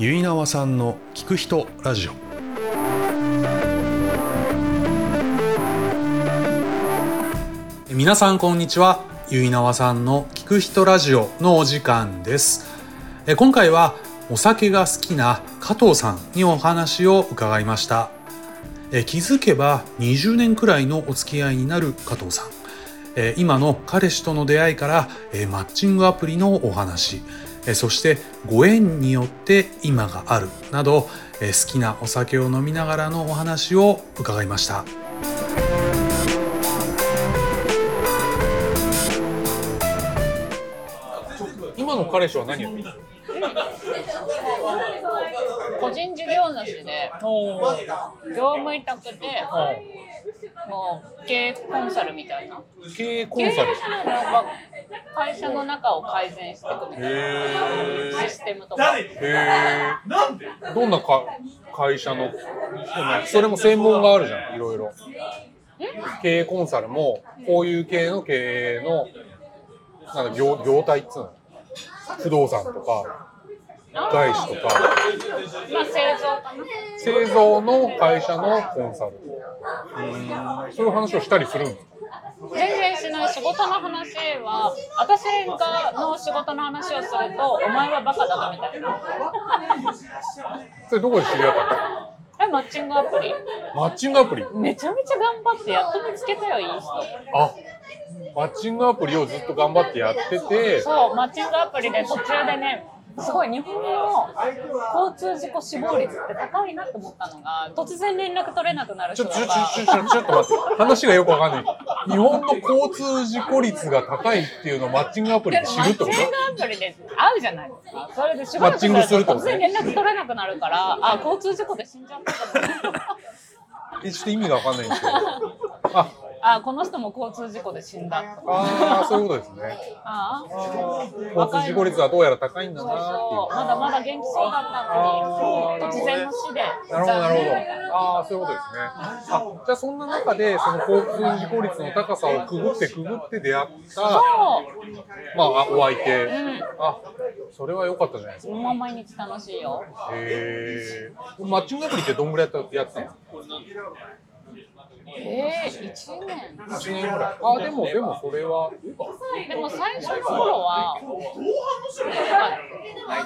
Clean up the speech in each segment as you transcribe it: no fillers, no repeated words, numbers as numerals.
ゆいなわさんの聞く人ラジオ。皆さんこんにちは。ゆいなわさんの聞く人ラジオのお時間です。今回はお酒が好きな加藤さんにお話を伺いました。気づけば20年くらいのお付き合いになる加藤さん、今の彼氏との出会いからマッチングアプリのお話、そしてご縁によって今があるなど、好きなお酒を飲みながらのお話を伺いました。今の彼氏は何やってる？個人事業主で業務委託でもう経営コンサルみたいな、経営コンサル、会社の中を改善していくみたいなシステムとか。なんでどんな会社の、それも専門があるじゃん、いろいろ。経営コンサルもこういう系の経営のなんか 業態っつうの、不動産とか外資とか、製造の会社のコンサル、そういう話をしたりするんですか？全然しない。仕事の話は、私がの仕事の話をすると、お前はバカだなみたいな。それどこで知り合ったの？マッチングアプリ。マッチングアプリ。めちゃめちゃ頑張ってやっと見つけたよ、いい人。あ、マッチングアプリをずっと頑張ってやってて。そう、マッチングアプリで途中でね、すごい日本の交通事故死亡率って高いなと思ったのが、突然連絡取れなくなる人が。ちょっと待って、話がよくわかんない。日本の交通事故率が高いっていうのをマッチングアプリで知るってこと？マッチングアプリで会うじゃないですか。それで仕事すると突然連絡取れなくなるから、あ、交通事故で死んじゃったの。ちょっと意味がわかんないんですけど。あ、この人も交通事故で死んだ。ああ、そういうことですね。交通事故率はどうやら高いんだなっていう。そうそう、まだまだ元気そうだったのに突然の死で。なるほどなるほど。ああ、そういうことですね。あ、じゃあそんな中でその交通事故率の高さをくぐって出会った、お相手。あ、それは良かったじゃないですか。もう毎日楽しいよ。へえ。マッチングアプリってどんぐらいやってたの？1年ぐらい。あ、でもそれは。でも最初の頃は会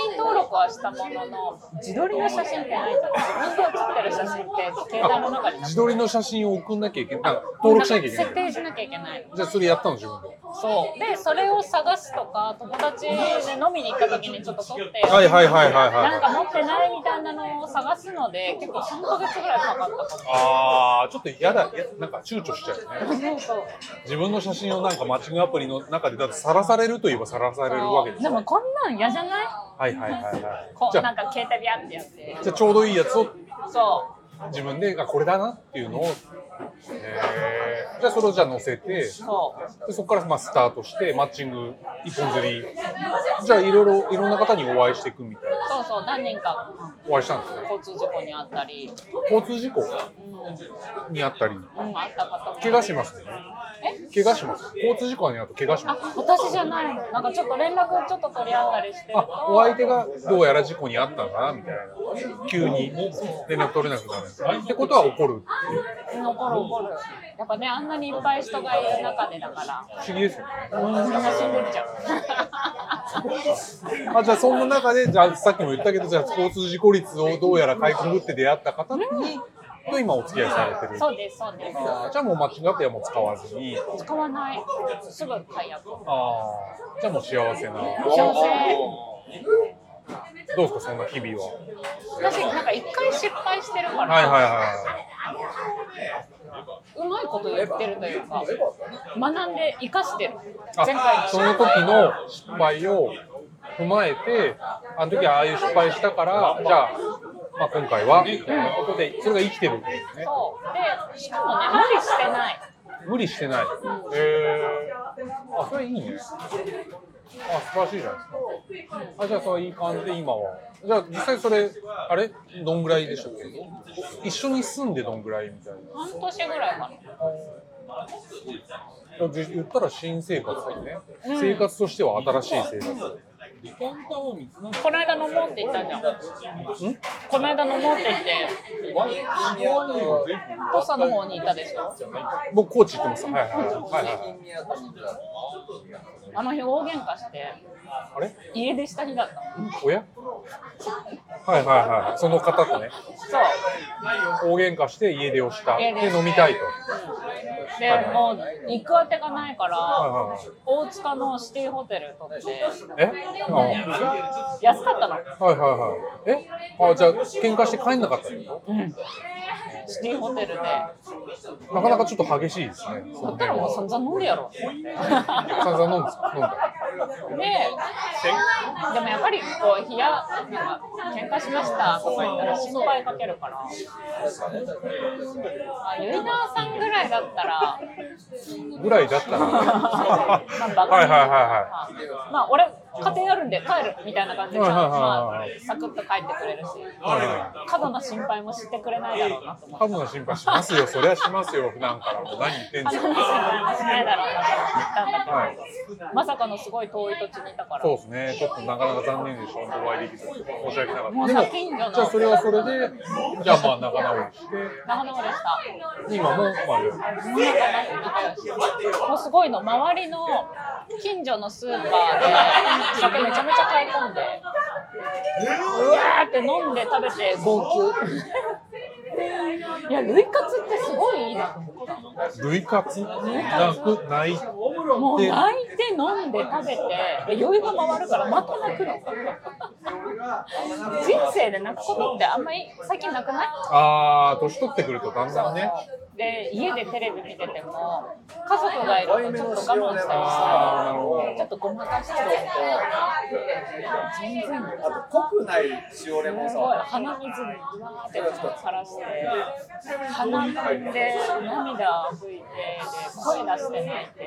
員登録はしたものの、自撮りの写真ってないと、自分で写ってる写真って携帯の中に。自撮りの写真を送んなきゃいけない。登録しなきゃいけない。設定しなきゃいけない。じゃあそれやったの自分で。そう。でそれを探すとか、友達で飲みに行った時にちょっと撮って、なんか持ってないみたいなのを探すので、結構3ヶ月ぐらいかかったと思う。ああ、ちょっと嫌だ、なんか躊躇しちゃうよね。そうそう。自分の写真をなんかマッチングアプリの中でだって晒されるといえば晒されるわけですよ。でもこんなん嫌じゃない？はいはいはいはい。こうなんか携帯ビャンってやって。じゃあちょうどいいやつを。そう。自分でこれだなっていうのを。じゃあそれを載せて、そこからスタートしてマッチング一本釣り。じゃあいろんな方にお会いしていくみたいな。そうそう、何人かお会いしたんですね。交通事故にあったり。交通事故、にあったり。あった方も。怪我しますね。怪我します。交通事故にあった怪我します。あ、私じゃないの。なんかちょっと連絡ちょっと取り合ったりしてると。あ、お相手がどうやら事故にあったなみたいな。急に連絡取れなくなる。ってことは起こる。起こる。やっぱね、あんなにいっぱい人がいる中でだから。不思議ですよね。みんな死んでるじゃん。じゃあそんな中で、じゃあさっきも言ったけど、じゃあ交通事故率をどうやらかいくぐって出会った方に、と今お付き合いされてる。そうですそうです。じゃあもうマッチングアプリはもう使わずに。使わない。すぐ解約。じゃあもう幸せな。幸せ。どうですか、そんな日々は。私なんか一回失敗してるから、うまいこと言ってるというか、学んで生かしてる。前回その時の失敗を踏まえて、あの時はああいう失敗したから、じゃあ、今回はみたいなことで、それが生きてるんですね。そうで、しかもね、無理してない。無理してない。あ、それいいね。あ、素晴らしいじゃないですか。じゃあそれいい感じで今は。じゃあ実際それどんぐらいでしたっけ？一緒に住んでどんぐらいみたいな。半年ぐらいかな。言ったら新生活だよね。生活としては新しい生活。この間飲もうって言ったじゃん。この間飲もうって言って、ポッサの方にいたでしょ。僕コーチ行ってます。はいはいはい。あの日大喧嘩して、あれ？家出した日だった。おや？はいはいはい。その方とね。そう。大喧嘩して家出をした。で飲みたいと。で、はいはい、もう行くあてがないから、はいはい、大塚のシティホテル取って安かったの。はいはいはい。あ、じゃあ喧嘩して帰んなかったの、うん、シティホテルでなかなかちょっと激しいですね。だったらもう散々飲んでやろう。散々飲んででもやっぱりこう冷や喧嘩しましたとか言ったら心配かけるから、あ、ユリナーさんぐらいだったらぐらいだったらまあ俺家庭あるんで帰るみたいな感じで、サクッと帰ってくれるし、過度な心配もしてくれないだろうなと思って。過度な心配しますよ、そりゃしますよ。普段からもう何言ってんじゃん。過度な心配しないだろうなと思ったんだけど、はい、まさかのすごい遠い土地にいたから。そうですね、ちょっとなかなか残念でしょ、お会いできず申し訳なかった。もう先じゃない。じゃあそれはそれで、じゃあまあ仲直りして、仲直りした今もまあもうすごいの、周りの近所のスーパーで酒めちゃめちゃ買い込んで、うわーって飲んで食べて号泣。いや、涙活ってすごいいいなと思った。涙活？泣いて。もう泣いて飲んで食べて、酔いが回るからまた泣くの。人生で泣くことってあんまり最近なくない？あー、年取ってくるとだんだんね。で、家でテレビ見てても家族がいるとちょっと我慢したりして、ちょっとごまかしてると全然あと濃くない塩レモンサワー、鼻水にうわーって垂らして鼻で涙拭いて、で声出して泣いて、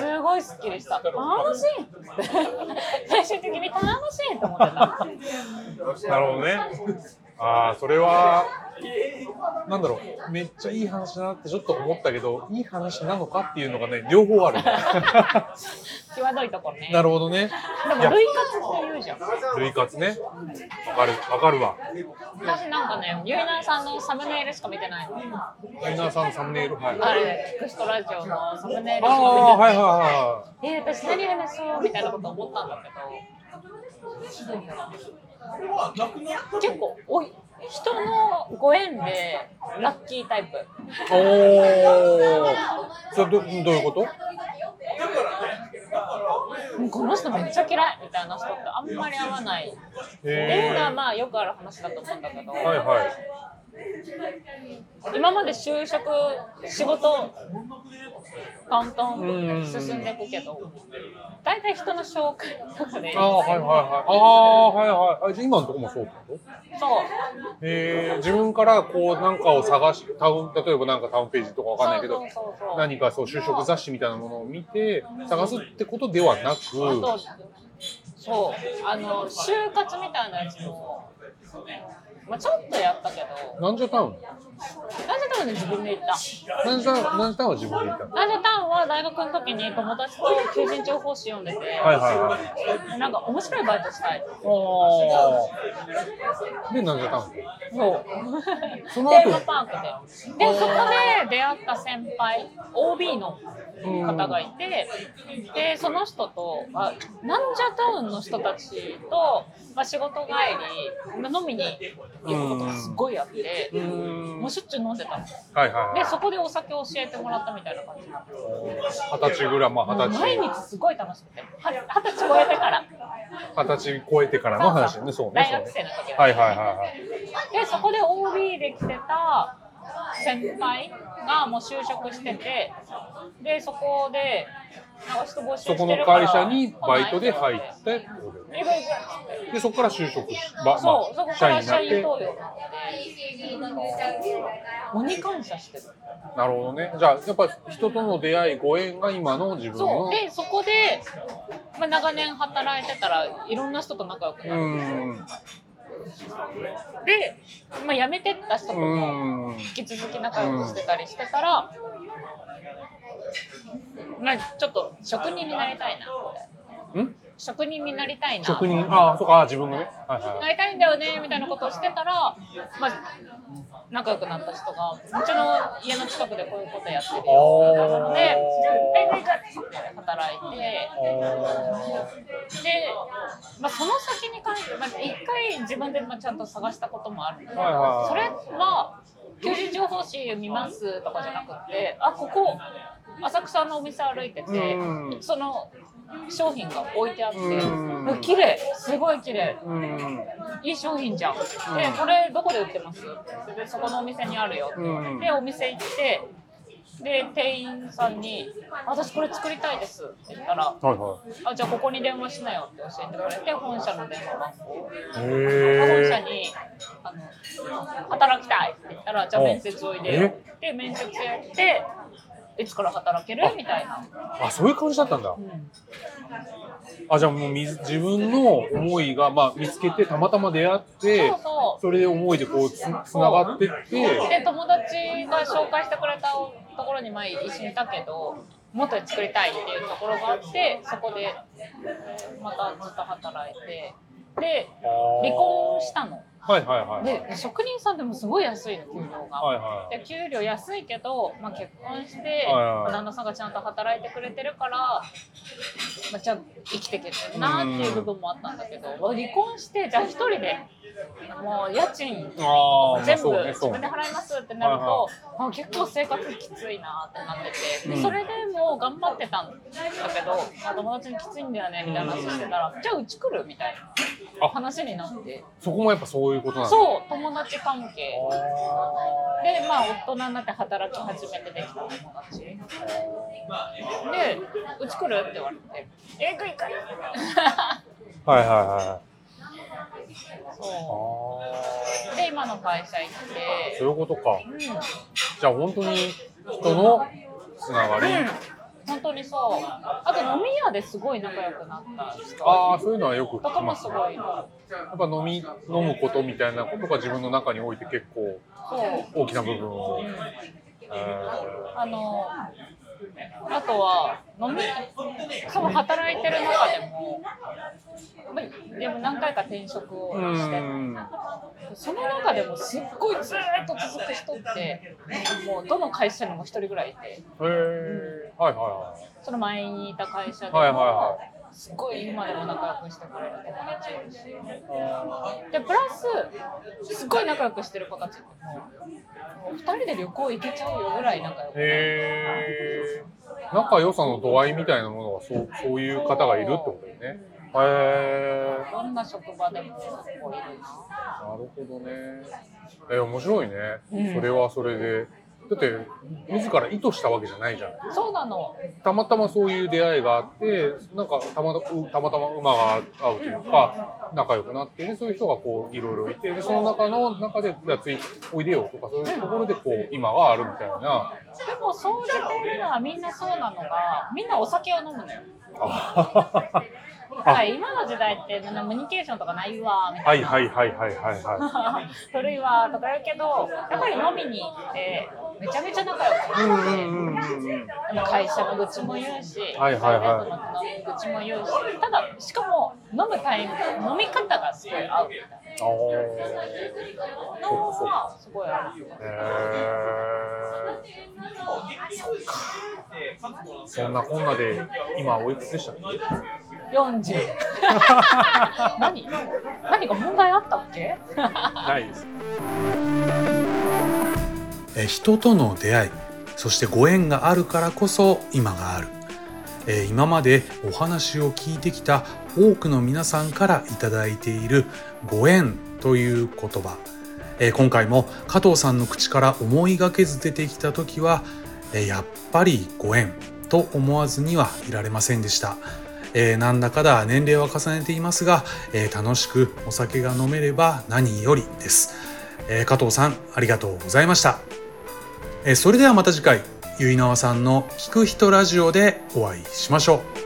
すごいスッキリした。楽しい最終的に楽しいと思ってた。なるほどね。あー、それはなんだろう、めっちゃいい話だなってちょっと思ったけど、いい話なのかっていうのがね、両方ある。際どいとこね。なるほどね。でも涙活って言うじゃん。涙活ね。わかる、わかるわ。私なんかね、ゆいなーさんのサムネイルしか見てないの。ゆいなーさんのサムネイル、はい、あれ、キクストラジオのサムネイルしか見てない。ああ、はいはいはい。私何話そうみたいなこと思ったんだけど、結構おい。人のご縁でラッキータイプ。おー、それ どういうこと？この人めっちゃ嫌いみたいな人ってあんまり合わないっていうのはまあよくある話だと思うんだけど、はいはい、今まで就職仕事トントン進んでいくけど、大体人の紹介とかで。ああ、はいはいはい。ああ、はいはい。じゃあ今のとこもそうってこと？そう。自分からこうなんかを探し、例えばなんかタウンページとかわかんないけど、そう何かそう就職雑誌みたいなものを見て探すってことではなく、そう就活みたいなやつも。まあ、ちょっとやったけど。なんじゃタウン？なんじゃタウンで自分で行った。なんじゃタウンは自分で行った。なんじゃタウンは大学の時に友達と求人情報誌読んでて、なんか面白いバイトしたい。でなんじゃタウン。そう。その後テーマパークで。でそこで出会った先輩 OB の方がいて、でその人となんじゃタウンの人たちと、まあ、仕事帰り飲みに行くことがすごいあって、もうしょっちゅう飲んでたの、はいはいはい、でそこでお酒を教えてもらったみたいな感じ。20歳ぐらい、まあ20歳、毎日すごい楽しくて、20歳超えてから、20歳超えてからの話ね。そうね、大学生の時は、ね、はいはいはい、でそこで OB で来てた先輩がもう就職してて、でそこでそこの会社にバイトで入って、でそこから就職、そう、そこから社員登用になって、鬼感謝してる。なるほどね。じゃあやっぱ人との出会い、ご縁が今の自分の。そうでそこで、まあ、長年働いてたらいろんな人と仲良くなるんですよ。で、まあ、辞めてった人とも引き続き仲良くしてたりしてたら、まあ、ちょっと職人になりたいなみたいな。職人になりたいな、職人、ああそうか、ああ自分がね、はいはい、なりたいんだよねみたいなことをしてたら、まあ、仲良くなった人がうちの家の近くでこういうことやってるよなので、働いて、で、まあ、その先に関して、まあ、一回自分でちゃんと探したこともあるので、はいはい、それは求人情報誌見ますとかじゃなくて、あ、ここ浅草のお店歩いてて、その商品が置いてあって、綺麗、すごい綺麗、いい商品じゃん、でこれどこで売ってます、でそこのお店にあるよって言われて、お店行って、で店員さんに私これ作りたいですって言ったら、はいはい、あ、じゃあここに電話しなよって教えてくれて、本社の電話番号、本社に働きたいって言ったら、じゃあ面接おいでよって面接やって、いつから働けるみたいな、あ、そういう感じだったんだ、うん、あ、じゃあもう自分の思いが、まあ、見つけてたまたま出会って、 それで思いでこうつながってって、で友達が紹介してくれたところに前一緒にいたけど、もっと作りたいっていうところがあって、そこでまたずっと働いて、で離婚したの、はいはいはい、で職人さんでもすごい安いの、給料が、はいはい、で給料安いけど、まあ、結婚して、はいはいはい、旦那さんがちゃんと働いてくれてるから、まあ、じゃあ生きていけるなっていう部分もあったんだけど、離婚して、じゃあ一人でもう家賃全部自分で払いますってなると、まあ、結構生活きついなってなってて、でそれでもう頑張ってたんだけど、友達にきついんだよねみたいな話してたら、じゃあうち来るみたいな話になって、そこもやっぱそういうことなんだ。そう、友達関係で、まあ大人になって働き始めてできた友達で、うち来るって言われて、え、行く行くはいはいはい、そうで今の会社行って、そういうことか、うん、じゃあ本当に人のつながり、うん、本当にそう、あと飲み屋ですごい仲良くなった人、ああそういうのはよく聞きますね、やっぱ飲むことみたいなことが自分の中において結構大きな部分を、うん、あとはそう働いてる中でも、でも何回か転職をして、その中でもすっごいずっと続く人ってもうどの会社にも一人ぐらいいて、へー、うん、はいはいはい、その前にいた会社でも、はいはいはい、すごい今でも仲良くしてくれる友達いるし、でプラスすごい仲良くしてる子たちも2人で旅行行けちゃうよぐらい仲良く、仲良さの度合いみたいなものがそういう方がいるってことだよね、どんな職場でもすごいいるな。なるほどね、面白いね、それはそれで、だって自ら意図したわけじゃないじゃない。そうなの。たまたまそういう出会いがあって、なんかたまたま馬が合うというか、仲良くなって、ね、そういう人がこういろいろいて、でその中でじゃあ次おいでよとかそういうところでこう今があるみたいな。でもそうじゃない、みんなそうなのが、みんなお酒を飲むのよ。だから今の時代ってコミュニケーションとかないわみたいな、はいはいはいはいはい古いわとか言うけど、やっぱり飲みに行ってめちゃめちゃ仲良くなって、会社の愚痴も言うし、はいはいはい、の愚痴も言うし、ただしかも飲み方がすごい合うみたいなのはすごいある。そんなこんなで今おいくつでしたっけ？40 何か問題あったっけ？ないです。人との出会い、そしてご縁があるからこそ今がある。今までお話を聞いてきた多くの皆さんからいただいているご縁という言葉、今回も加藤さんの口から思いがけず出てきた時は、やっぱりご縁と思わずにはいられませんでした。なんだかだ年齢は重ねていますが、楽しくお酒が飲めれば何よりです。加藤さんありがとうございました。それではまた次回、結菜さんの聞く人ラジオでお会いしましょう。